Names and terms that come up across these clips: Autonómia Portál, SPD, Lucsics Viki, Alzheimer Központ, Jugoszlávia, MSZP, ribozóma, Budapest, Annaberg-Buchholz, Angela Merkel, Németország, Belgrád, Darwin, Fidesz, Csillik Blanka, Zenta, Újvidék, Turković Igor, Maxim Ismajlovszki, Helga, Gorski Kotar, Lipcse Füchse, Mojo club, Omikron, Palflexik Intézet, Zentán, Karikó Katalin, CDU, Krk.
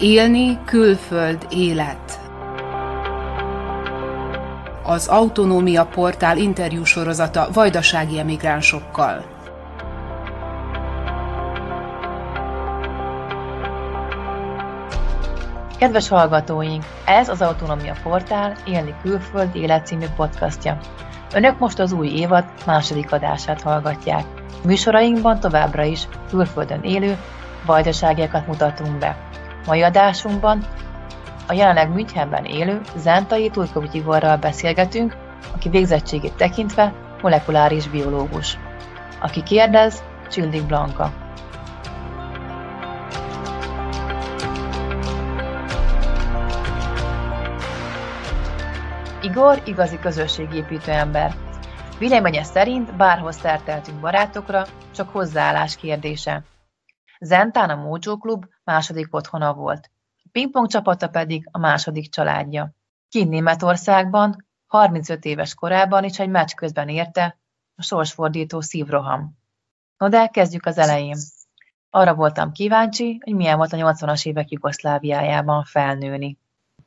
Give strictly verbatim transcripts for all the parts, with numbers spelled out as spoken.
Élni külföld élet. Az Autonómia Portál interjúsorozata vajdasági emigránsokkal. Kedves hallgatóink! Ez az Autonómia Portál Élni külföld élet című podcastja. Önök most az új évad második adását hallgatják. Műsorainkban továbbra is külföldön élő vajdaságiakat mutatunk be. Mai adásunkban a jelenleg Münchenben élő zentái Turković Igorral beszélgetünk, aki végzettségét tekintve molekuláris biológus. Aki kérdez, Csillik Blanka. Igor igazi közösségépítő ember. Véleménye szerint bárhol szerteltünk barátokra, csak hozzáállás kérdése. Zentán a Mojo club második otthona volt. A pingpong csapata pedig a második családja. Kint Németországban, harmincöt éves korában is egy meccs közben érte a sorsfordító szívroham. No de kezdjük az elején. Arra voltam kíváncsi, hogy milyen volt a nyolcvanas évek Jugoszláviájában felnőni.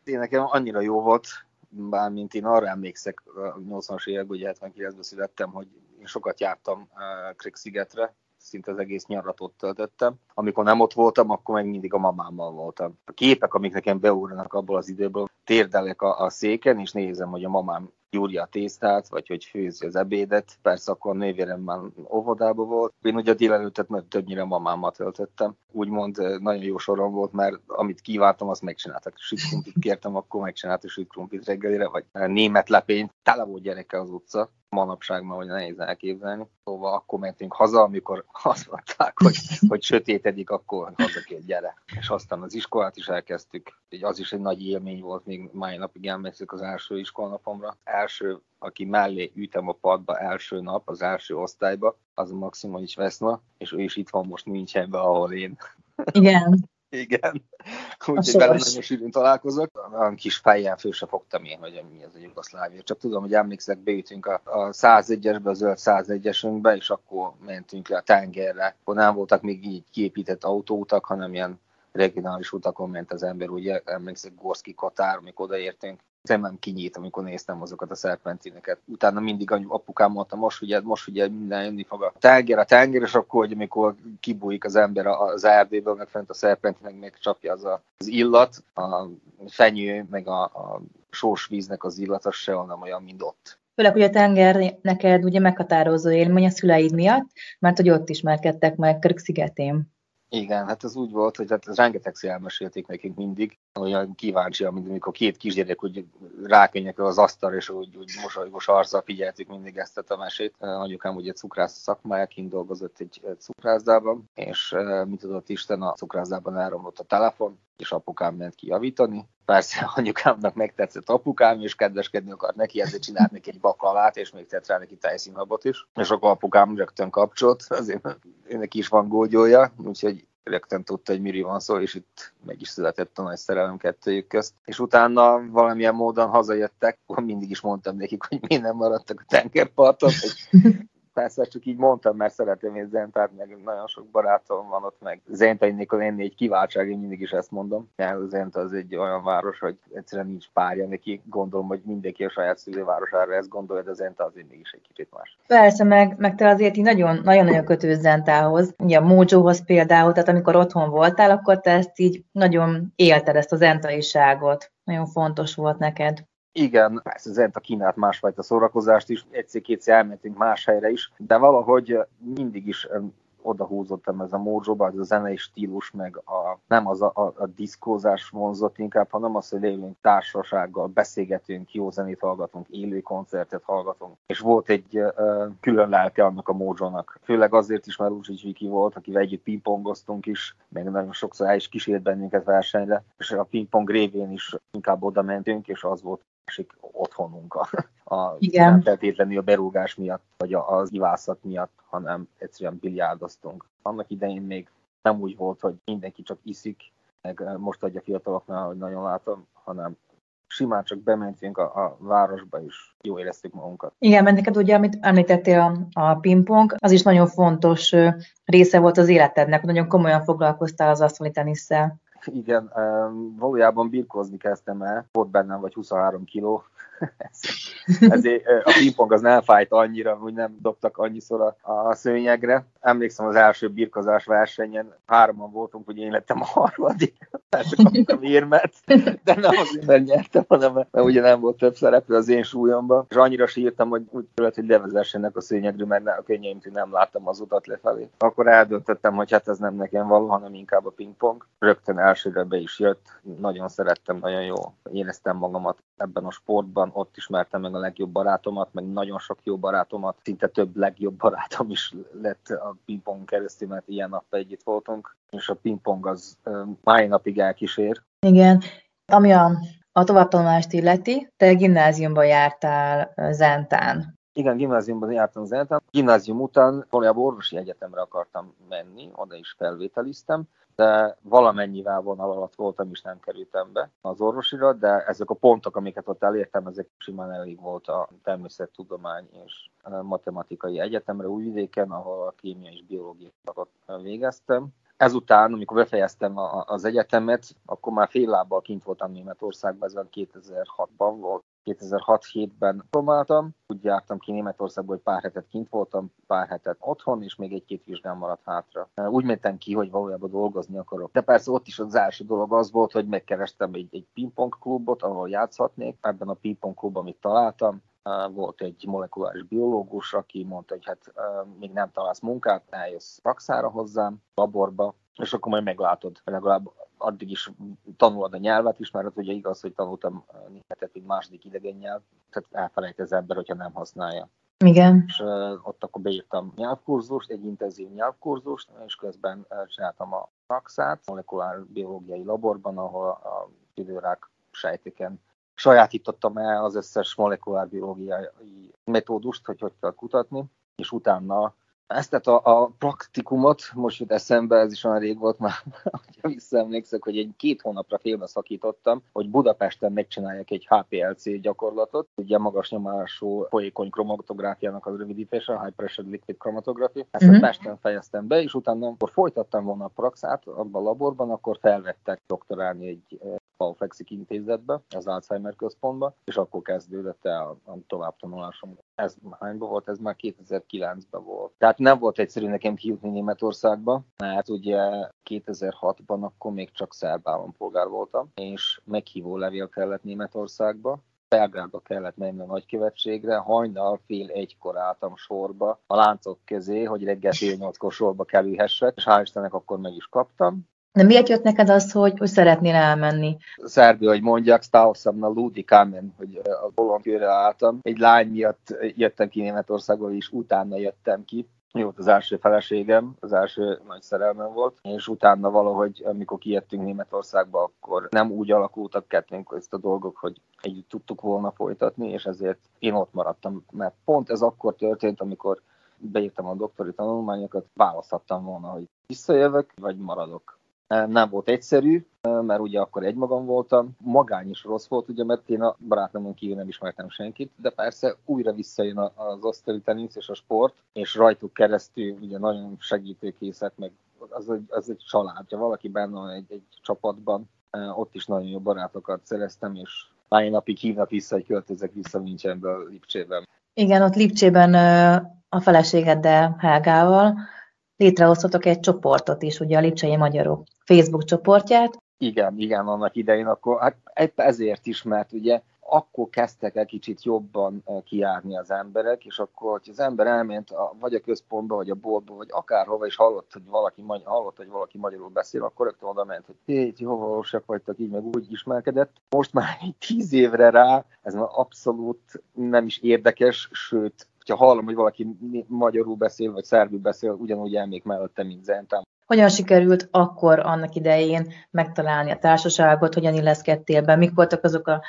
Én nekem annyira jó volt, bármint én arra emlékszek a nyolcvanas években, ugye hetvenkilencben születtem, hogy én sokat jártam Krk szigetre, szinte az egész nyarat ott töltöttem. Amikor nem ott voltam, akkor meg mindig a mamámmal voltam. A képek, amik nekem beugranak abból az időből, térdelek a, a széken, és nézem, hogy a mamám gyúrja a tésztát, vagy hogy főzi az ebédet. Persze akkor a nővérem már óvodában volt. Én ugye a délelőttet mert többnyire mamámmal töltöttem. Úgymond nagyon jó soron volt, mert amit kívántam, azt megcsináltak. Sütkrumpit kértem, akkor megcsináltak sütkrumpit reggelire, vagy német lepényt. Tele volt gyerekkel az utca. Manapság már olyan nehéz elképzelni. Szóval akkor mentünk haza, amikor azt mondták, hogy, hogy sötétedik, akkor hazakért gyere. És aztán az iskolát is elkezdtük. Az is egy nagy élmény volt, még mai napig emlékszek az első iskolanapomra. Első, aki mellé ütem a padba első nap, az első osztályba, az a Maxim Ismajlovszki, és ő is itt van most Münchenben, ahol én. Igen. Igen, úgyhogy vele nagyon sűrűn találkozok. Olyan kis fejjel föl se fogtam én, hogy mi ez a Jugoszlávia. Csak tudom, hogy emlékszek, beütünk a, a százegyesbe, a zöld százegyesünkbe, és akkor mentünk le a tengerre. Akkor nem voltak még így kiépített autóutak, hanem ilyen regionális utakon ment az ember. Ugye emlékszek Gorski Kotar, amikor odaértünk. Szemem kinyílt, amikor néztem azokat a szerpentineket. Utána mindig apukám mondta, most ugye, most ugye minden jönni fog a tenger, a tenger, és akkor, hogy amikor kibújik az ember az erdőből, meg fent a szerpentinek, meg csapja az, a, az illat, a fenyő, meg a, a sós víznek az illata se nem olyan, mint ott. Főleg, hogy a tenger neked ugye meghatározó élmény a szüleid miatt, mert hogy ott ismerkedtek meg Krk szigetén. Igen, hát ez úgy volt, hogy hát rengetegszer elmesélték nekünk mindig, olyan kíváncsi, mint amikor két kisgyerek rákönnyekel az asztalra, és úgy, úgy mosolygos arccal figyeltük mindig ezt a mesét. Anyukám ugye cukrász szakmája, kint dolgozott egy cukrászdában, és mit tudott Isten, a cukrászdában elromlott a telefon, és apukám ment kijavítani. Persze anyukámnak megtetszett apukám, és kedveskedni akart neki, ezért csinált neki egy bakalát, és még tett rá neki tejszínhabot is. És akkor apukám rögtön kapcsolt, azért neki is van gógyolja, úgyhogy rögtön tudta, hogy miről van szó, és itt meg is született a nagy szerelem kettőjük közt. És utána valamilyen módon hazajöttek, mindig is mondtam nekik, hogy mi nem maradtak a tengerparton, hogy... Persze csak így mondtam, mert szeretem én Zentát, meg nagyon sok barátom van ott, meg Zentai nélkül lenni egy kiváltság, én mindig is ezt mondom. Zenta az egy olyan város, hogy egyszerűen nincs párja neki, gondolom, hogy mindenki a saját szülővárosára ezt gondolja, de Zenta azért mégis egy kicsit más. Persze, meg, meg te azért így nagyon-nagyon kötőd Zentához, ugye a Mojohoz például, tehát amikor otthon voltál, akkor te ezt így nagyon élted, ezt a zentaiságot, nagyon fontos volt neked. Igen, persze Zenta kínált másfajta szórakozást is, egyszer-kétszer elmentünk más helyre is, de valahogy mindig is odahúzottam ez a Mojoba, az a zenei stílus, meg a, nem az a, a, a diszkózás vonzott inkább, hanem az, hogy élünk társasággal, beszélgetünk, jó zenét hallgatunk, élő koncertet hallgatunk. És volt egy ö, külön lelke annak a Mojonak. Főleg azért is, mert Lucsics Viki volt, akivel együtt pingpongoztunk is, meg nagyon sokszor el is kísért bennünket versenyre, és a pingpong révén is inkább oda mentünk, és az volt másik otthonunk a, a nem feltétlenül a berúgás miatt, vagy az ivászat miatt, hanem egyszerűen biliárdoztunk. Annak idején még nem úgy volt, hogy mindenki csak iszik, meg most adja fiataloknál, hogy nagyon látom, hanem simán csak bementünk a, a városba, és jól éreztük magunkat. Igen, mert neked ugye, amit említettél a, a pingpong, az is nagyon fontos része volt az életednek, nagyon komolyan foglalkoztál az asztali tenisszel. Igen, valójában birkózni kezdtem el, volt bennem vagy huszonhárom kiló, ezért a pingpong az nem fájt annyira, hogy nem dobtak annyiszor a, a szőnyegre. Emlékszem az első birkózás versenyen, hároman voltunk, hogy én lettem a harmadik, tehát kaptam érmet, de nem azért, mert nyertem, hanem mert ugye nem volt több szereplő az én súlyomban, és annyira sírtam, hogy úgy kellett, hogy levezessenek a szőnyegről, mert a könnyeimtől nem láttam az utat lefelé. Akkor eldöntöttem, hogy hát ez nem nekem való, hanem inkább a pingpong. Rögtön elsőre be is jött, nagyon szerettem, nagyon jól éreztem magamat ebben a sportban, ott ismertem meg a legjobb barátomat, meg nagyon sok jó barátomat, szinte több legjobb barátom is lett a pingpong keresztül, mert ilyen nappal együtt voltunk, és a pingpong az mai napig elkísér. Igen, ami a, a továbbtanulást illeti, te gimnáziumban jártál Zentán. Igen, gimnáziumban jártam Zentán. Gimnázium után valójában orvosi egyetemre akartam menni, oda is felvételiztem, de valamennyivel vonal alatt voltam, és nem kerültem be az orvosira, de ezek a pontok, amiket ott elértem, ezek simán elég volt a természettudomány és matematikai egyetemre Újvidéken, ahol a kémia és biológia szakot végeztem. Ezután, amikor befejeztem a, az egyetemet, akkor már fél lábbal kint voltam Németországban, ezen kétezer-hatban volt. kétezer-hat-hétben próbáltam, úgy jártam ki Németországból, hogy pár hetet kint voltam, pár hetet otthon, és még egy-két vizsgám maradt hátra. Úgy mentem ki, hogy valójában dolgozni akarok. De persze ott is az első dolog az volt, hogy megkerestem egy, egy pingpong klubot, ahol játszhatnék. Ebben a pingpong klubban, amit találtam, volt egy molekuláris biológus, aki mondta, hogy hát még nem találsz munkát, eljössz Rakszára hozzám, laborba, és akkor majd meglátod, legalább addig is tanulod a nyelvet is, mert ugye igaz, hogy tanultam németet, mint második idegen nyelv, tehát elfelejt az ember, hogyha nem használja. Igen. És ott akkor beírtam nyelvkurzust, egy intenzív nyelvkurzust, és közben csináltam a Rakszát, molekulár biológiai laborban, ahol a tüdőrák sejteken sajátítottam el az összes molekulár biológiai metódust, hogy hogy kell kutatni, és utána ezt, tehát a, a praktikumot, most jut eszembe, ez is olyan rég volt már, hogyha visszaemlékszek, hogy egy két hónapra félbe szakítottam, hogy Budapesten megcsináljak egy há pé el cé gyakorlatot, ugye magas nyomású folyékony kromatográfiának az rövidítése, a High Pressure Liquid Chromatography, ezt mm-hmm. a Pesten fejeztem be, és utána, amikor folytattam volna a praxát abban a laborban, akkor felvettek doktorálni egy Palflexik Intézetbe, az Alzheimer Központba, és akkor kezdődött el a továbbtanulásom. Ez hányban volt? Ez már kétezer-kilencben volt. Tehát nem volt egyszerű nekem kijutni Németországba, mert ugye kétezer-hatban akkor még csak szerb állampolgár voltam, és meghívó levél kellett Németországba, Belgrádba kellett menni a nagykövetségre, hajnal fél egykor álltam sorba a láncok közé, hogy reggel fél nyolckor sorba kerülhessek, és hál' Istennek akkor meg is kaptam. De miért jött neked az, hogy, hogy szeretnél elmenni? Szerbül, hogy mondják, stávszám na lúdi kámen, hogy a bolondkőre álltam. Egy lány miatt jöttem ki Németországból, és utána jöttem ki. Jó, volt az első feleségem, az első nagy szerelmem volt, és utána valahogy, amikor kijöttünk Németországba, akkor nem úgy alakultak kettőnk ezt a dolgok, hogy együtt tudtuk volna folytatni, és ezért én ott maradtam. Mert pont ez akkor történt, amikor beírtam a doktori tanulmányokat, választhattam volna, hogy visszajövök, vagy maradok. Nem volt egyszerű, mert ugye akkor egymagam voltam. Magány is rossz volt, ugye, mert én a barátnőmön kívül nem ismertem senkit, de persze újra visszajön az asztali tenisz és a sport, és rajtuk keresztül ugye nagyon segítőkészek, meg az egy, az egy család. Ha valaki benne van egy, egy csapatban, ott is nagyon jó barátokat szereztem, és már én napig hívnak vissza, hogy költözek vissza Münchenből Lipcsében. Igen, ott Lipcsében a feleségeddel, Helgával létrehoztatok egy csoportot is, ugye a lipcsei magyarok Facebook csoportját. Igen, igen, annak idején akkor, hát ezért is, mert ugye akkor kezdtek el kicsit jobban kijárni az emberek, és akkor, hogy az ember elment a, vagy a központba, vagy a boltba, vagy akárhova, és hallott, hogy valaki, hallott, hogy valaki magyarul beszél, akkor rögtön oda ment, hogy hé, ti hova valósak vagytok, így meg úgy ismerkedett. Most már tíz évre rá, ez már abszolút nem is érdekes, sőt, ha hallom, hogy valaki magyarul beszél, vagy szerbül beszél, ugyanúgy elmék mellette, mint Zentán. Hogyan sikerült akkor annak idején megtalálni a társaságot, hogyan illeszkedtél be, mik voltak azok a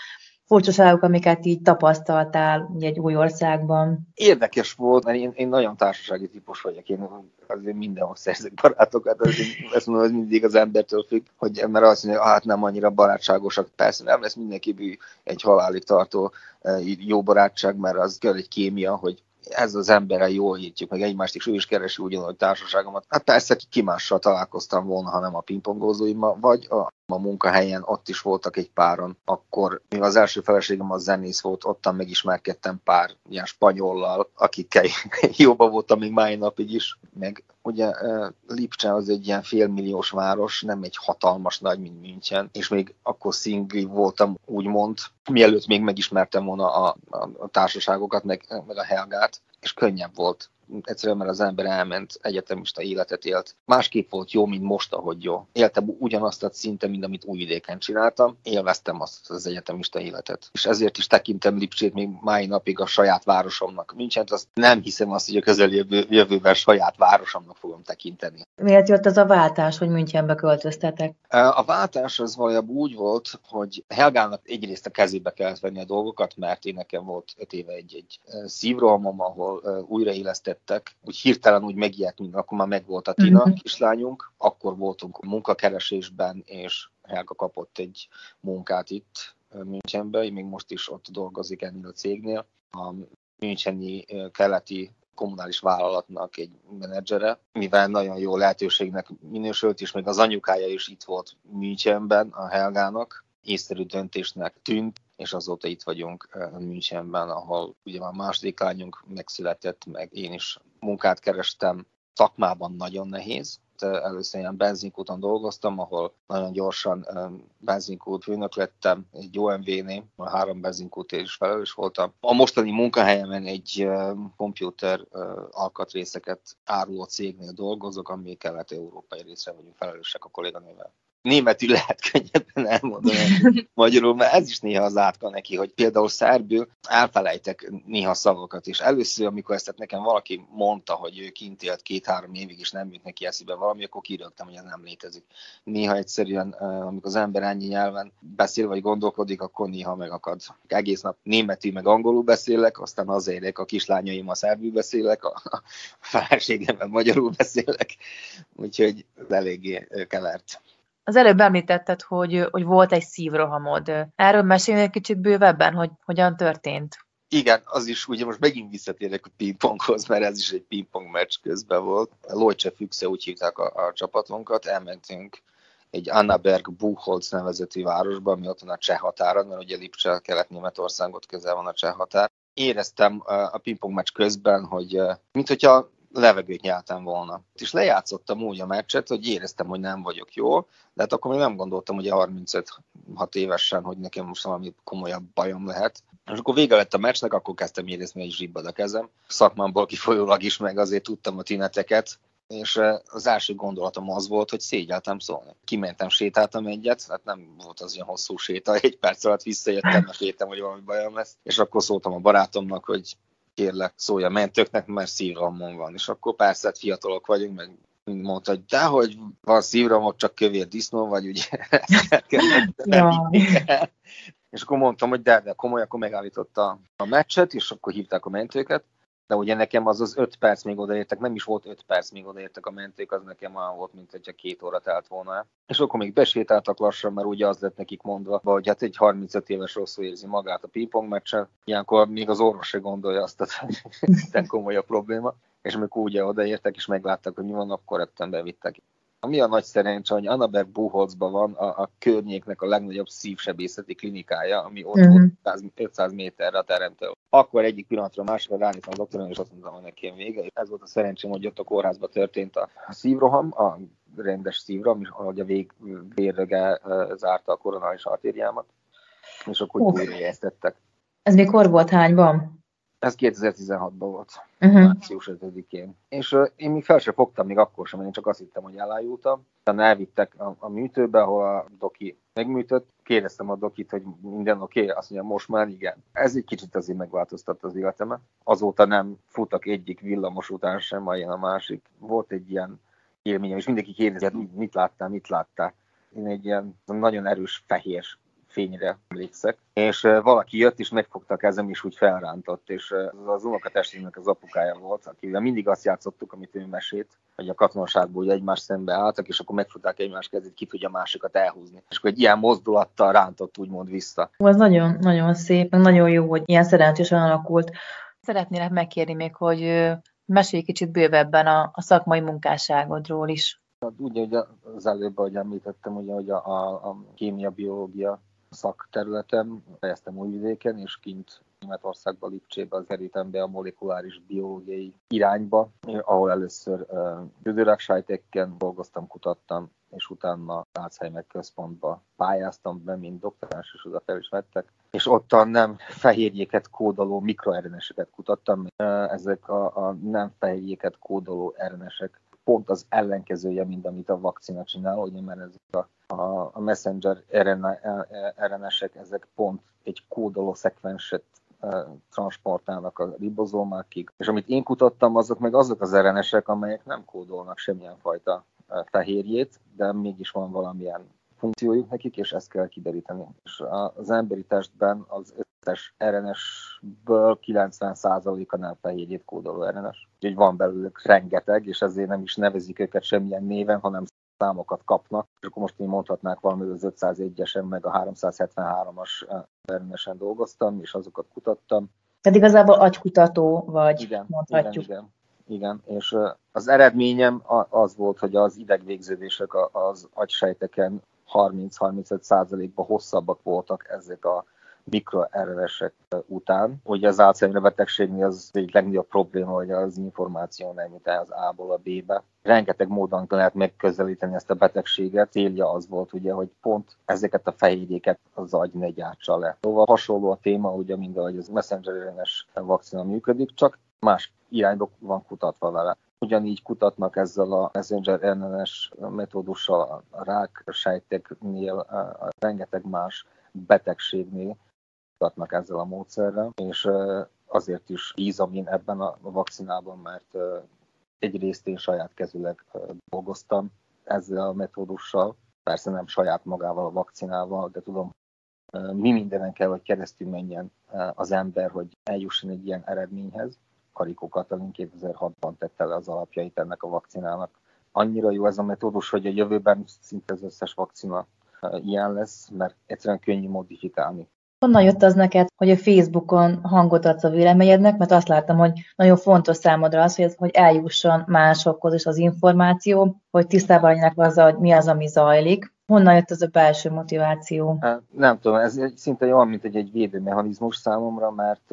furcsaságok, amiket így tapasztaltál egy új országban? Érdekes volt, mert én, én nagyon társasági típus vagyok, én azért mindenhol szerzek barátokat, ezt mondom, ez mindig az embertől függ, hogy ember azt mondja, hát nem annyira barátságosak, persze nem lesz mindenki bű egy halálig tartó jó barátság, mert az kell egy kémia, hogy ez az emberrel jól írtjük, meg egymást is ő is keresi ugyanúgy társaságomat. Hát persze ki mással találkoztam volna, ha nem a pingpongozóimmal, vagy a a munkahelyen, ott is voltak egy páron. Akkor mivel az első feleségem az zenész volt, ottan megismerkedtem pár ilyen spanyollal, akikkel jóba voltam még mai napig is. Meg ugye Lipcse az egy ilyen félmilliós város, nem egy hatalmas nagy, mint München, és még akkor szingli voltam, úgymond, mielőtt még megismertem volna a, a, a társaságokat, meg, meg a Helgát, és könnyebb volt. Egyszerűen, mert az ember elment, egyetemista életet élt. Másképp volt jó, mint most, ahogy jó. Éltem ugyanazt a szinte, mint amit Újvidéken csináltam. Élveztem azt az egyetemista életet. És ezért is tekintem Lipcsét még mai napig a saját városomnak. Münchent azt nem hiszem azt, hogy a közeljövő, jövőben saját városomnak fogom tekinteni. Miért jött az a váltás, hogy Münchenbe költöztetek? A váltás az valójában úgy volt, hogy Helgának egyrészt a kezébe kellett venni a dolgokat, mert én nekem volt öt éve egy-egy szívrohamom, ahol újraélesztett. Úgy hirtelen úgy megijedt, mint akkor már megvolt a Tina mm-hmm. kislányunk, akkor voltunk munkakeresésben, és Helga kapott egy munkát itt Münchenben, még most is ott dolgozik ennél a cégnél. A müncheni keleti kommunális vállalatnak egy menedzsere, mivel nagyon jó lehetőségnek minősült, és még az anyukája is itt volt Münchenben a Helgának, észszerű döntésnek tűnt, és azóta itt vagyunk Münchenben, ahol ugye már második lányunk megszületett, meg én is munkát kerestem. Szakmában nagyon nehéz. Először ilyen benzinkúton dolgoztam, ahol nagyon gyorsan benzinkút főnök lettem, egy o em vé-nél, a három benzinkútért is felelős voltam. A mostani munkahelyemen egy komputer alkatrészeket áruló cégnél dolgozok, ami kelet-európai részre vagyunk felelősek a kolléganővel. Németül lehet könnyebben elmondani magyarul, mert ez is néha az átka neki, hogy például szerbül elfelejtek néha szavakat, és először, amikor ezt nekem valaki mondta, hogy ő kint élt két-három évig, és nem jut neki eszébe valami, akkor kirögtem, hogy ez nem létezik. Néha egyszerűen, amikor az ember ennyi nyelven beszél, vagy gondolkodik, akkor néha megakad. Egész nap németül, meg angolul beszélek, aztán azért a kislányaim a szerbül beszélek, a feleségemben magyarul beszélek, úgyhogy eléggé kevert. Az előbb említetted, hogy, hogy volt egy szívrohamod. Erről mesélj egy kicsit bővebben, hogy hogyan történt? Igen, az is, ugye most megint visszatérek a pingponghoz, mert ez is egy pingpong meccs közben volt. Lipcse Füchse, úgy hívták a, a csapatunkat, elmentünk egy Annaberg-Buchholz nevezetű városba, ami ott van a cseh határon, mert ugye Lipcse Kelet-Németországot közel van a cseh határ. Éreztem a pingpong meccs közben, hogy mint hogyha levegőt nyeltem volna. És lejátszottam úgy a meccset, hogy éreztem, hogy nem vagyok jól, de hát akkor még nem gondoltam, hogy harmincöt-hat évesen, hogy nekem most valami komolyabb bajom lehet. És akkor vége lett a meccsnek, akkor kezdtem érezni, hogy zsibbad a kezem. Szakmámból kifolyólag is, meg azért tudtam a tüneteket, és az első gondolatom az volt, hogy szégyeltem szólni. Kimentem, sétáltam egyet, hát nem volt az olyan hosszú séta, egy perc alatt visszajöttem, mert értem, hogy valami bajom lesz. És akkor szóltam a barátomnak, hogy kérlek, szólj a mentőknek, mert szívrohamon van. És akkor persze, hát fiatalok vagyunk, meg mind mondta, hogy dehogy van szívrohamod, csak kövér disznó vagy, ugye? És akkor mondtam, hogy de, de komoly, akkor megállította a meccset, és akkor hívták a mentőket. De ugye nekem az az öt perc még odaértek, nem is volt öt perc még odaértek a mentők, az nekem olyan volt, mint hogyha két óra telt volna el. És akkor még besétáltak lassan, mert ugye az lett nekik mondva, hogy hát egy harmincöt éves rosszul érzi magát a pingpong meccsen, ilyenkor még az orvos se gondolja azt, hogy ez komoly a probléma. És amikor ugye odaértek és megláttak, hogy mi van, akkor rögtön bevittek. Ami a nagy szerencse, hogy Annaberg-Buchholzban van a, a környéknek a legnagyobb szívsebészeti klinikája, ami ott uh-huh. volt ötszáz méterre a teremtől. Akkor egyik pillanatra másra ránéztem a doktoron, és azt mondtam, hogy neki vége. Ez volt a szerencsém, hogy ott a kórházban történt a szívroham, a rendes szívroham, és ahogy a vég, vérröge zárta a koronális artériámat, és akkor oh. újraélesztettek. Ez mikor volt, hányban? Ez kétezer-tizenhatban volt, uh-huh. március ötödikén. És uh, én még fel sem fogtam, még akkor sem, én csak azt hittem, hogy elájultam. Aztán elvittek a, a műtőbe, ahol a doki megműtött. Kérdeztem a dokit, hogy minden oké, okay? Azt mondja, most már igen. Ez egy kicsit azért megváltoztatta az életemet. Azóta nem futak egyik villamos után sem, ilyen a másik. Volt egy ilyen élményem, és mindenki kérdezett, mit láttál, mit láttál. Én egy ilyen nagyon erős fehér fényre emlékszek, és valaki jött, és megfogta a kezem, és úgy felrántott, és az unokatestvéreimnek az apukája volt, akivel mindig azt játszottuk, amit ő mesélt, hogy a katonaságból egymást szembe álltak, és akkor megfogták egymás kezét, ki tudja másikat elhúzni. És akkor egy ilyen mozdulattal rántott úgymond vissza. Ez nagyon, nagyon szép, nagyon jó, hogy ilyen szerencsésen alakult. Szeretnélek megkérni még, hogy mesélj kicsit bővebben a, a szakmai munkásságodról is. Úgy, hogy a az előbb, ahogy említettem, ugye, hogy a, a, a kémia-biológia szakterületem, fejeztem Újvidéken, és kint Németországban, Lipcsében kerítem be a molekuláris biológiai irányba, ahol először gödöröksejtekkel dolgoztam, kutattam, és utána Alzheimer Központba pályáztam be, mint doktorás, és oda fel is vettek. És ottan nem fehérjéket kódoló mikro er en eseket kutattam. Ezek a, a nem fehérjéket kódoló er en esek pont az ellenkezője, mint amit a vakcina csinál, ugye, mert ezek a, a, a messenger er en esek, ezek pont egy kódoló szekvenset e, transportálnak a ribozómákig. És amit én kutattam, azok meg azok az er en esek, amelyek nem kódolnak semmilyen fajta fehérjét, de mégis van valamilyen funkciójuk nekik, és ezt kell kideríteni. És az emberi testben az összes er en esből kilencven százaléka nem fehérjét kódoló er en es. Úgyhogy van belőlük rengeteg, és ezért nem is nevezik őket semmilyen néven, hanem számokat kapnak. És akkor most én mondhatnák valami, az ötszázegyesen, meg a háromszázhetvenhármas er en esen dolgoztam, és azokat kutattam. Tehát igazából agykutató vagy, igen, mondhatjuk. Igen, igen. Igen, és az eredményem az volt, hogy az idegvégződések az agysejteken harminc-harmincöt százalékban hosszabbak voltak ezek a mikro er en esek után. Ugye az Alzheimer betegségnél az egy legnagyobb probléma, hogy az információ nem jut el az á-ból a bé-be. Rengeteg módon lehet megközelíteni ezt a betegséget. Célja az volt, ugye, hogy pont ezeket a fehérjéket az agy ne gyártsa le. Szóval hasonló a téma, ugye, mint ahogy az messenger er en es vakcina működik, csak más irányba van kutatva vele. Ugyanígy kutatnak ezzel a messenger er en es metódussal a rák sejteknél, a rengeteg más betegségnél kutatnak ezzel a módszerrel, és azért is bízom én ebben a vakcinában, mert egyrészt én saját kezüleg dolgoztam ezzel a metódussal, persze nem saját magával a vakcinával, de tudom, mi mindenen kell, hogy keresztül menjen az ember, hogy eljusson egy ilyen eredményhez. Karikó Katalin kétezer-hatban tette le az alapjait ennek a vakcinának. Annyira jó ez a metódus, hogy a jövőben szinte az összes vakcina ilyen lesz, mert egyszerűen könnyű modifikálni. Honnan jött az neked, hogy a Facebookon hangot adsz a véleményednek, mert azt láttam, hogy nagyon fontos számodra az, hogy, ez, hogy eljusson másokhoz is az információ, hogy tisztában legyenek azzal, hogy mi az, ami zajlik. Honnan jött ez a belső motiváció? Nem tudom, ez szinte olyan, mint egy, egy védőmechanizmus számomra, mert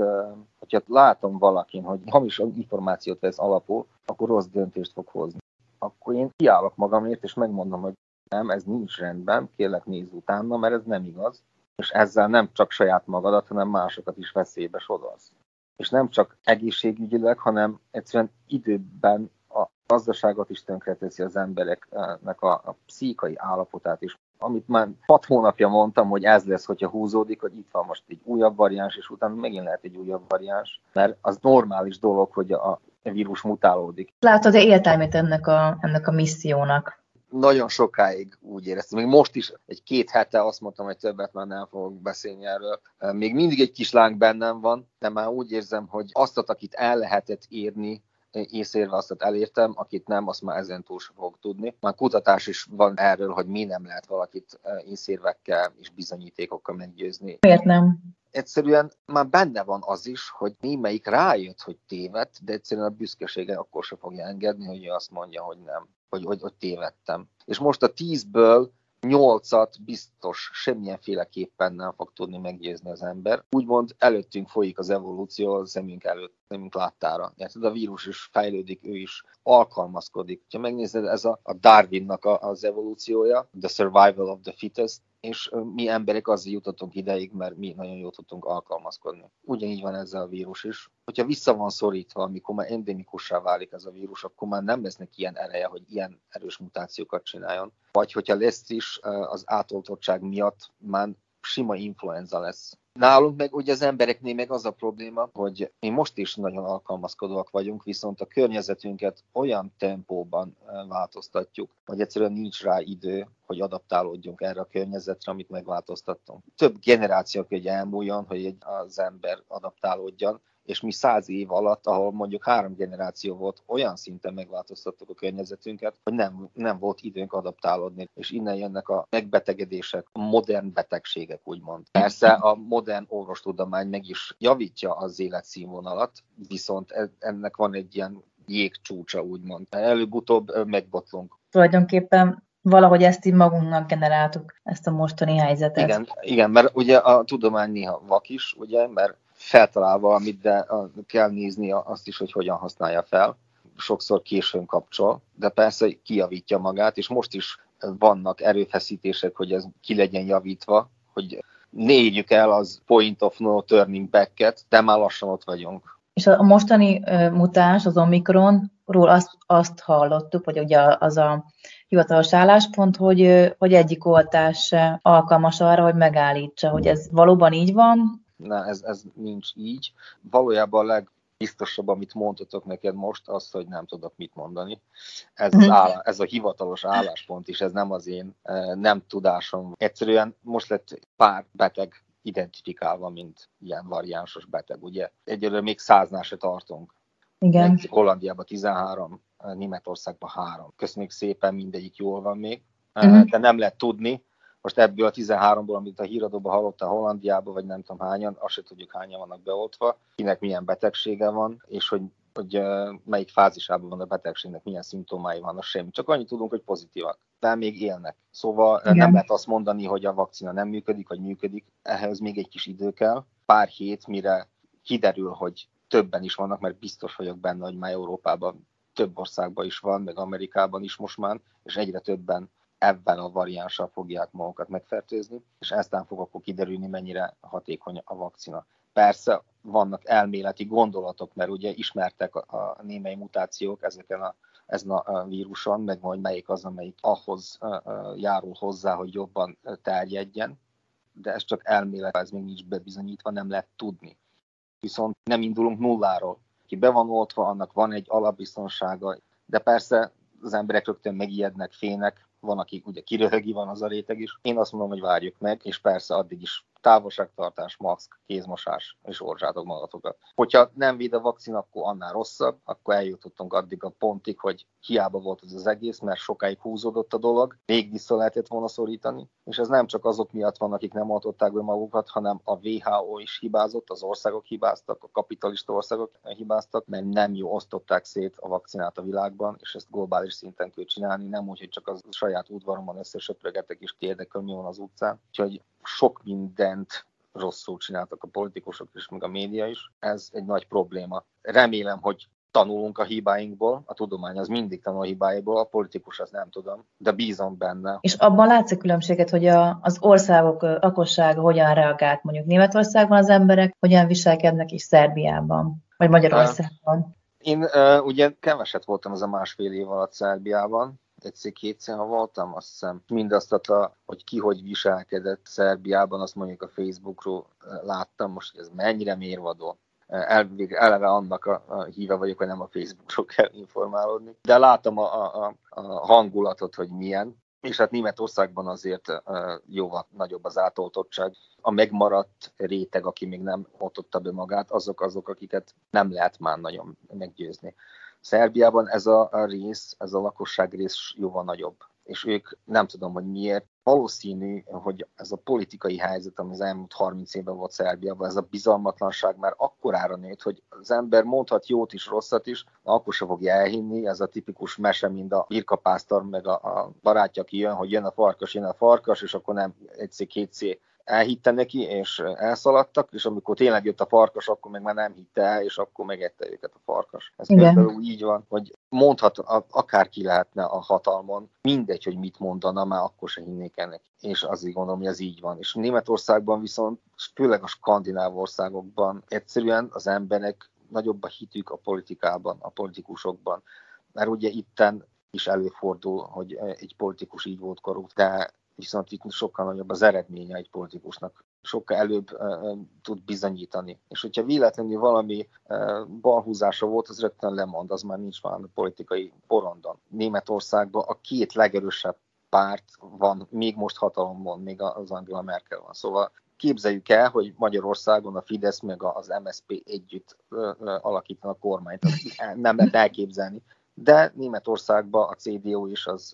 hogyha látom valakin, hogy hamis információt vesz alapul, akkor rossz döntést fog hozni. Akkor én kiállok magamért, és megmondom, hogy nem, ez nincs rendben, kérlek nézz utána, mert ez nem igaz. És ezzel nem csak saját magadat, hanem másokat is veszélybe sodorsz. És nem csak egészségügyileg, hanem egyszerűen időben a gazdaságot is tönkreteszi, az embereknek a, a pszichai állapotát is. Amit már hat hónapja mondtam, hogy ez lesz, hogyha húzódik, hogy itt van most egy újabb variáns, és utána megint lehet egy újabb variáns. Mert az normális dolog, hogy a vírus mutálódik. Látod, de értelmét ennek a, ennek a missziónak? Nagyon sokáig úgy éreztem, még most is egy két hete azt mondtam, hogy többet már nem fogok beszélni erről. Még mindig egy kis láng bennem van, de már úgy érzem, hogy azt, akit el lehetett érni, észérve azt elértem, akit nem, azt már ezen túl sem fogok tudni. Már kutatás is van erről, hogy mi nem lehet valakit észérvekkel és bizonyítékokkal meggyőzni. Miért nem? Egyszerűen már benne van az is, hogy némelyik rájött, hogy téved, de egyszerűen a büszkesége akkor sem fogja engedni, hogy ő azt mondja, hogy nem, hogy, hogy, hogy tévedtem. És most a tízből nyolcat biztos semmilyenféleképpen nem fog tudni meggyőzni az ember. Úgymond előttünk folyik az evolúció a szemünk előtt, szemünk láttára. Érted, a vírus is fejlődik, ő is alkalmazkodik. Ha megnézed, ez a, a Darwinnak a, az evolúciója, the survival of the fittest, és mi emberek azért jutottunk ideig, mert mi nagyon jól tudtunk alkalmazkodni. Ugyanígy van ezzel a vírus is. Hogyha vissza van szorítva, amikor már endemikussá válik ez a vírus, akkor már nem lesznek ilyen ereje, hogy ilyen erős mutációkat csináljon. Vagy hogyha lesz is, az átoltottság miatt már sima influenza lesz. Nálunk meg ugye az embereknél meg az a probléma, hogy mi most is nagyon alkalmazkodóak vagyunk, viszont a környezetünket olyan tempóban változtatjuk, hogy egyszerűen nincs rá idő, hogy adaptálódjunk erre a környezetre, amit megváltoztattunk. Több generációk ugye elmúljon, hogy az ember adaptálódjon, és mi száz év alatt, ahol mondjuk három generáció volt, olyan szinten megváltoztattuk a környezetünket, hogy nem, nem volt időnk adaptálódni. És innen jönnek a megbetegedések, a modern betegségek, úgymond. Persze a modern orvostudomány meg is javítja az életszínvonalat, viszont ennek van egy ilyen jégcsúcsa, úgymond. Előbb-utóbb megbotlunk. Tulajdonképpen valahogy ezt így magunknak generáltuk, ezt a mostani helyzetet. Igen, igen, mert ugye a tudomány néha vak is, ugye, mert feltalál valamit, de kell nézni azt is, hogy hogyan használja fel. Sokszor későn kapcsol, de persze kijavítja magát, és most is vannak erőfeszítések, hogy ez ki legyen javítva, hogy ne érjük el az point of no turning back-et, de már lassan ott vagyunk. És a mostani mutáns, az Omikronról azt, azt hallottuk, hogy ugye az a hivatalos álláspont, hogy, hogy egyik oltás se alkalmas arra, hogy megállítsa, hogy ez valóban így van? Na, ez, ez nincs így. Valójában a legbiztosabb, amit mondhatok neked most, az, hogy nem tudok mit mondani. Ez, az áll, ez a hivatalos álláspont is, ez nem az én nem tudásom. Egyszerűen most lett pár beteg identifikálva, mint ilyen variánsos beteg, ugye? Egyelőre még száznál se tartunk. Igen. Egy Hollandiában tizenhárom, Németországban három. Köszönjük szépen, mindegyik jól van még, uh-huh. de nem lehet tudni. Most ebből a tizenháromból, amit a híradóban hallottál Hollandiában, vagy nem tudom hányan, azt se tudjuk, hányan vannak beoltva, kinek milyen betegsége van, és hogy, hogy melyik fázisában van a betegségnek, milyen szimptomái vannak, semmi. Csak annyit tudunk, hogy pozitívak, de még élnek. Szóval igen. Nem lehet azt mondani, hogy a vakcina nem működik, vagy működik. Ehhez még egy kis idő kell. Pár hét, mire kiderül, hogy többen is vannak, mert biztos vagyok benne, hogy már Európában több országban is van, meg Amerikában is most már, és egyre többen ebben a variánssal fogják magukat megfertőzni, és eztán fog akkor kiderülni, mennyire hatékony a vakcina. Persze vannak elméleti gondolatok, mert ugye ismertek a, a némely mutációk ezeken a, ezen a víruson, meg majd melyik az, amelyik ahhoz a, a, járul hozzá, hogy jobban terjedjen, de ez csak elmélet, ez még nincs bebizonyítva, nem lehet tudni. Viszont nem indulunk nulláról. Ki be van oltva, annak van egy alapbiztonsága, de persze az emberek rögtön megijednek, félnek, van, aki ugye kiröhögi, van az a réteg is. Én azt mondom, hogy várjuk meg, és persze addig is távolságtartás, maszk, kézmosás, és orzsátok magatokat. Hogyha nem véd a vakcina, akkor annál rosszabb, akkor eljutottunk addig a pontig, hogy hiába volt ez az egész, mert sokáig húzódott a dolog, még vissza lehetett volna szorítani, és ez nem csak azok miatt van, akik nem oltották be magukat, hanem a vé há o is hibázott, az országok hibáztak, a kapitalista országok hibáztak, mert nem jó osztották szét a vakcinát a világban, és ezt globális szinten kell csinálni, nem úgy, hogy csak a saját udvaromban összesöprögetek és kérdekel, mi van az utcán. Úgyhogy sok mindent rosszul csináltak a politikusok és meg a média is. Ez egy nagy probléma. Remélem, hogy tanulunk a hibáinkból, a tudomány az mindig tanul a hibáiból, a politikus az nem tudom, de bízom benne. És abban látszik különbséget, hogy a, az országok lakossága hogyan reagált, mondjuk Németországban az emberek, hogyan viselkednek is Szerbiában, vagy Magyarországon? Én uh, ugye keveset voltam az a másfél év alatt Szerbiában, egyszer-kétszer, ha voltam, azt hiszem, mindazt, hogy ki hogy viselkedett Szerbiában, azt mondjuk a Facebookról láttam, most ez mennyire mérvadó. Elvég, eleve annak a, a híve vagyok, hogy nem a Facebookról kell informálódni. De látom a, a, a hangulatot, hogy milyen. És hát Németországban azért jóval nagyobb az átoltottság. A megmaradt réteg, aki még nem oltotta be magát, azok azok, akiket nem lehet már nagyon meggyőzni. Szerbiában ez a rész, ez a lakosság rész jóval nagyobb, és ők nem tudom, hogy miért. Valószínű, hogy ez a politikai helyzet, ami az elmúlt harminc évben volt Szerbiában, ez a bizalmatlanság már akkorára nőtt, hogy az ember mondhat jót is, rosszat is, akkor se fogja elhinni, ez a tipikus mese, mint a birkapásztor, meg a, a barátja, aki jön, hogy jön a farkas, jön a farkas, és akkor nem egyszer-kétszer elhitte neki, és elszaladtak, és amikor tényleg jött a farkas, akkor meg már nem hitte el, és akkor megette őket a farkas. Ez például így van, hogy mondhat, akárki lehetne a hatalmon, mindegy, hogy mit mondana, már akkor se hinnék ennek. És azért gondolom, hogy ez így van. És Németországban viszont, főleg a skandináv országokban egyszerűen az emberek nagyobb a hitük a politikában, a politikusokban. Mert ugye itten is előfordul, hogy egy politikus így volt korrupt, de viszont itt sokkal nagyobb az eredménye egy politikusnak. Sokkal előbb uh, tud bizonyítani. És hogyha véletlenül valami uh, balhúzása volt, az rögtön lemond, az már nincs már politikai porondon. Németországban a két legerősebb párt van, még most hatalomban, még az Angela Merkel van. Szóval képzeljük el, hogy Magyarországon a Fidesz meg az em es zé pé együtt uh, uh, alakítanak a kormányt. Azt nem lehet elképzelni. de Németországban a cé dé u és az,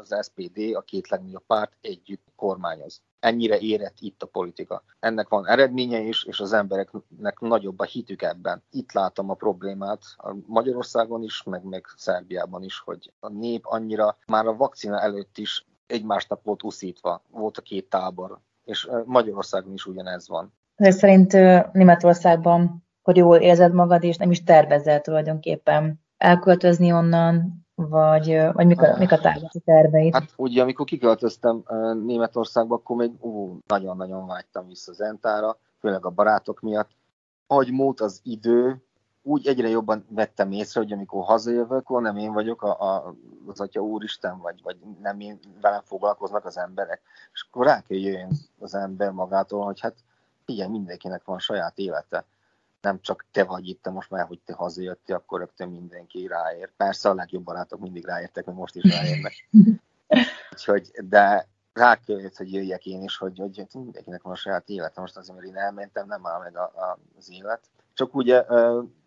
az es pé dé, a két legnagyobb párt együtt kormányoz. Ennyire érett itt a politika. Ennek van eredménye is, és az embereknek nagyobb a hitük ebben. Itt látom a problémát Magyarországon is, meg, meg Szerbiában is, hogy a nép annyira már a vakcina előtt is egymásnak volt uszítva, volt a két tábor, és Magyarországon is ugyanez van. Ez szerint Németországban, hogy jól érzed magad, és nem is tervezel tulajdonképpen elköltözni onnan, vagy, vagy mikor, mik a távlati terveid? Hát ugye, amikor kiköltöztem Németországba, akkor még ú, nagyon-nagyon vágytam vissza Zentára, főleg a barátok miatt. Ahogy múlt az idő, úgy egyre jobban vettem észre, hogy amikor hazajövök, akkor nem én vagyok a, a, az atya úristen, vagy, vagy nem én, velem foglalkoznak az emberek. És akkor rá kell jöjjön az ember magától, hogy hát figyelj, mindenkinek van saját élete. Nem csak te vagy itt, most már, hogy te hazajöttél, akkor rögtön mindenki ráér. Persze a legjobb barátok mindig ráértek, mert most is ráérnek. Úgyhogy, de rákövött, hogy jöjjek én is, hogy, hogy mindenkinek van a saját élete. Most azért, mert én elmentem, nem áll meg a, a, az élet. Csak ugye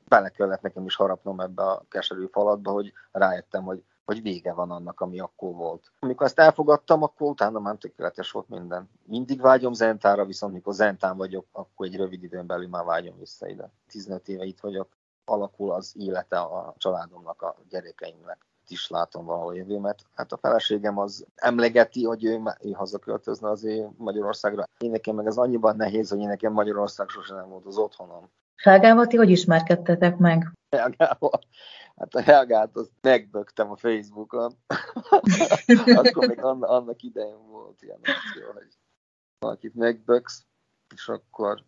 bele kellett nekem is harapnom ebbe a keserű falatba, hogy rájöttem, hogy, hogy vége van annak, ami akkor volt. Amikor ezt elfogadtam, akkor utána már tökéletes volt minden. Mindig vágyom Zentára, viszont mikor Zentán vagyok, akkor egy rövid időn belül már vágyom vissza ide. tizenöt éve itt vagyok, alakul az élete a családomnak, a gyerekeimnek. Itt is látom valahol jövőmet. Hát a feleségem az emlegeti, hogy ő, ő hazaköltözne azért Magyarországra. Én nekem meg ez annyiban nehéz, hogy én nekem Magyarország sosem nem volt az otthonom. Helgával, ti hogy ismerkedtetek meg? Helgával? Hát a Helgát azt megböktem a Facebookon. Akkor még annak idején volt ilyen opció, hogy valakit megböksz, és akkor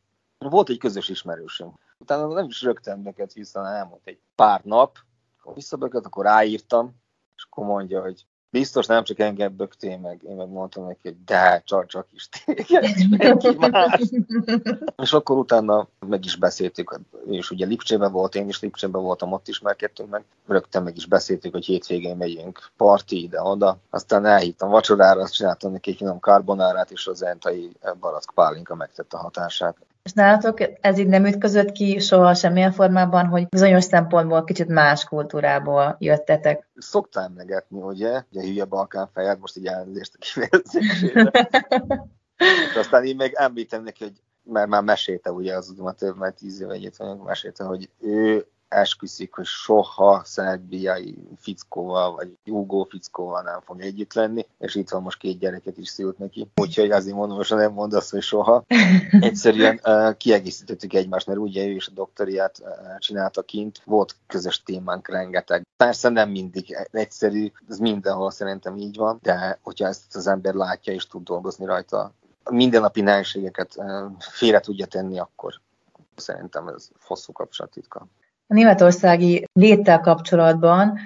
volt egy közös ismerősünk. Utána nem is rögtön bökött vissza, hanem elmúlt egy pár nap. Akkor visszabökött, akkor ráírtam, és akkor mondja, hogy biztos nem csak engem böktél meg, én meg mondtam neki, hogy de csak is téged, és neki más. És akkor utána meg is beszéltük, és ugye Lipcsében volt, én is Lipcsében voltam, ott ismerkedtünk meg, rögtön meg is beszéltük, hogy hétvégén megyünk parti ide-oda, aztán elhívtam vacsorára, azt csináltam neki egy finom karbonárát, és az entai barack pálinka megtette a hatását. És nálatok ez így nem ütközött ki soha semmilyen formában, hogy bizonyos szempontból kicsit más kultúrából jöttetek? Szoktam emlegetni, ugye, ugye hülye balkán fejed, most így elnézést a kifejezésére. Aztán én meg említem neki, hogy már, már mesélte, ugye az tudom, a több, már tíz éve egyet vagyok, mesélte, hogy ő esküszik, hogy soha szerbiai fickóval, vagy júgó fickóval nem fog együtt lenni, és itt van most két gyereket is szült neki. Úgyhogy azért mondom, hogy nem mondasz, hogy soha. Egyszerűen uh, kiegészítettük egymást, mert ugye ő is a doktoriát uh, csinálta kint, volt közös témánk rengeteg. Persze nem mindig egyszerű, ez mindenhol szerintem így van, de hogyha ezt az ember látja és tud dolgozni rajta, a mindennapi nehézségeket uh, félre tudja tenni, akkor szerintem ez hosszú kapcsolat titka. A németországi léttel kapcsolatban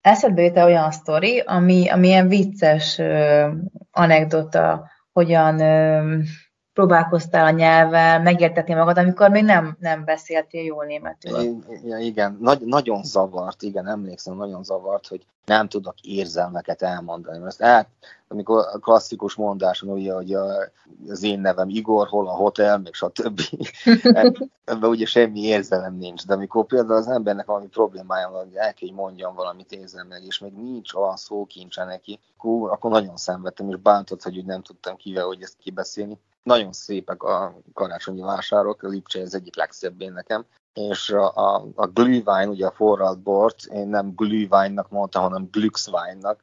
eszedbe jut olyan sztori, ami, ami ilyen vicces ö, anekdota, hogyan ö, próbálkoztál a nyelvvel, megértetni magad, amikor még nem, nem beszéltél jól németül. I- I- igen, Nagy, nagyon zavart, igen, emlékszem, nagyon zavart, hogy nem tudok érzelmeket elmondani. Mert el, amikor a klasszikus mondáson, ugye, hogy a, az én nevem Igor, hol a hotel, meg stb. Ebben ugye semmi érzelem nincs, de amikor például az embernek valami problémája van, hogy el kell mondjam valamit érzelmek, és még nincs olyan szókincse neki, akkor, akkor nagyon szenvedtem, és bántott, hogy úgy nem tudtam kivel, hogy ezt kibeszélni. Nagyon szépek a karácsonyi vásárok, a Lipcse az egyik legszebb én nekem, és a, a, a glühwein, ugye a forralt bort, én nem glühweinnak mondtam, hanem glücksweinnak,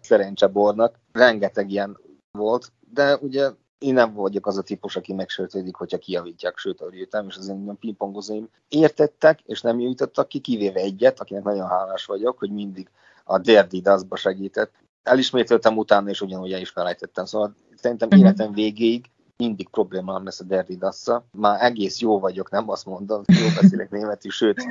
szerencsebornak. Rengeteg ilyen volt, de ugye én nem vagyok az a típus, aki megsértődik, hogyha kijavítják, sőt, ahogy jöttem, és az én pingpongozóim értettek, és nem jutottak ki, kivéve egyet, akinek nagyon hálás vagyok, hogy mindig a derdidaszba segített. Elismételtem utána, és ugyanúgy el is felejtettem, szóval szerintem életem végéig mindig problémám lesz a derdidasszal. Már egész jó vagyok, nem azt mondom, jól beszélek németül, sőt,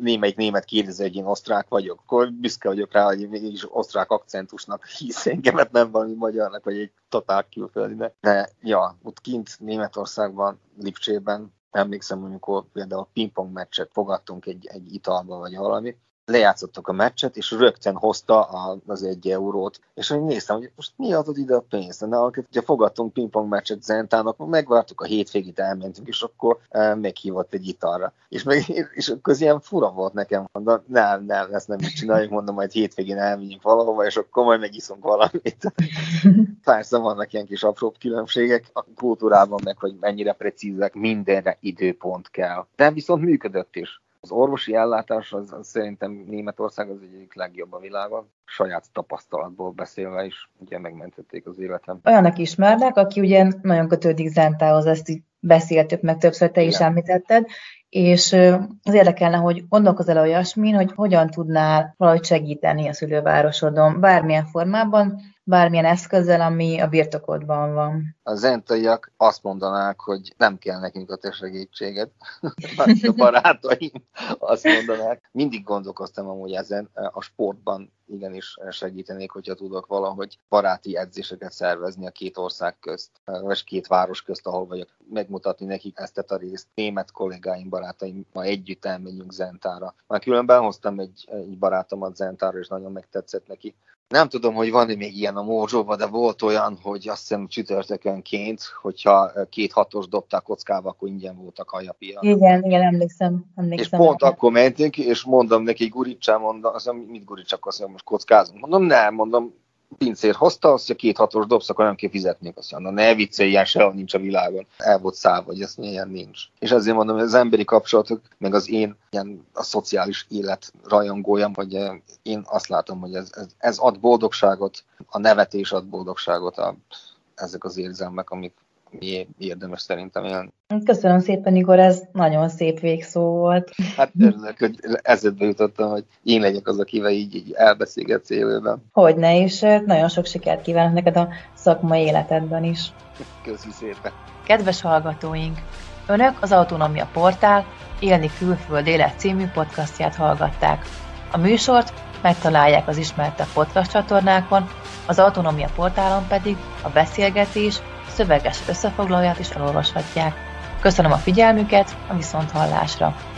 némelyik német kérdezi, hogy én osztrák vagyok. Akkor büszke vagyok rá, hogy én mégis osztrák akcentusnak hisz engemet, nem valami magyarnak, vagy egy totál külföldinek. De ja, ott kint Németországban, Lipcsében, emlékszem, amikor például pingpong meccset fogadtunk egy, egy italba, vagy valami, lejátszottuk a meccset, és rögtön hozta az egy eurót. És én néztem, hogy most mi adod ide a pénzt? Na, ugye fogadtunk pingpong meccset Zentának, megvártuk a hétvégét, elmentünk, és akkor e, meghívott egy italra. És, meg, és köz ilyen fura volt nekem, mondom, nem, nem, ezt nem csináljuk, mondom, majd hétvégén elmegyünk valahova, és akkor majd megiszunk valamit. Persze vannak ilyen kis apróbb különbségek a kultúrában, meg hogy mennyire precízek, mindenre időpont kell. De viszont működött is. Az orvosi ellátás az, az szerintem Németország az egyik legjobb a világon. Saját tapasztalatból beszélve is, ugye megmentették az életem. Olyanak ismernek, aki ugye nagyon kötődik Zentához, ezt így beszéltük, meg többször te is említetted, és az érdekelne, hogy gondolkozol olyasmin, hogy hogyan tudnál valahogy segíteni a szülővárosodon, bármilyen formában, bármilyen eszközzel, ami a birtokodban van. A zentaiak azt mondanák, hogy nem kell nekünk a te segítséged. A barátaim azt mondanák. Mindig gondolkoztam amúgy ezen, a sportban igenis segítenék, hogyha tudok valahogy baráti edzéseket szervezni a két ország közt, vagy két város közt, ahol vagyok, megmutatni nekik ezt a részt. Német kollégáim, barátaim, ma együtt elmegyünk Zentára. Már különben hoztam egy, egy barátomat Zentára, és nagyon megtetszett neki. Nem tudom, hogy van-e még ilyen a Mojo-ban, de volt olyan, hogy azt hiszem csütörtökönként, hogyha két hatos dobták kockába, akkor ingyen voltak hajapia. Igen, igen, emlékszem. emlékszem és pont el. Akkor mentünk, és mondom neki, guricsá, mondom, azt mondom, mit guricsak, azt mondom, most kockázunk. Mondom, nem, mondom, pincér hozta, azt, hogy két hatos dobsz, akkor nem kell fizetnék. Azt mondom, ne viccelj, ilyen sehol nincs a világon. El volt szállva, hogy ezt milyen nincs. És azért mondom, hogy az emberi kapcsolatok, meg az én ilyen a szociális élet rajongójam, hogy én azt látom, hogy ez, ez, ez ad boldogságot, a nevetés ad boldogságot, a, ezek az érzelmek, amik mi érdemes szerintem élni. Köszönöm szépen, Igor, ez nagyon szép végszó volt. Hát örülök, hogy eszedbe jutottam, hogy én legyek az, akivel így, így elbeszélgetsz élőben. Hogyne, és nagyon sok sikert kívánok neked a szakmai életedben is. Köszi szépen. Kedves hallgatóink! Önök az Autonómia Portál Élni külföld élet című podcastját hallgatták. A műsort megtalálják az ismertebb podcast csatornákon, az Autonómia Portálon pedig a beszélgetés szöveges összefoglalóját is elolvashatják. Köszönöm a figyelmüket, a viszonthallásra!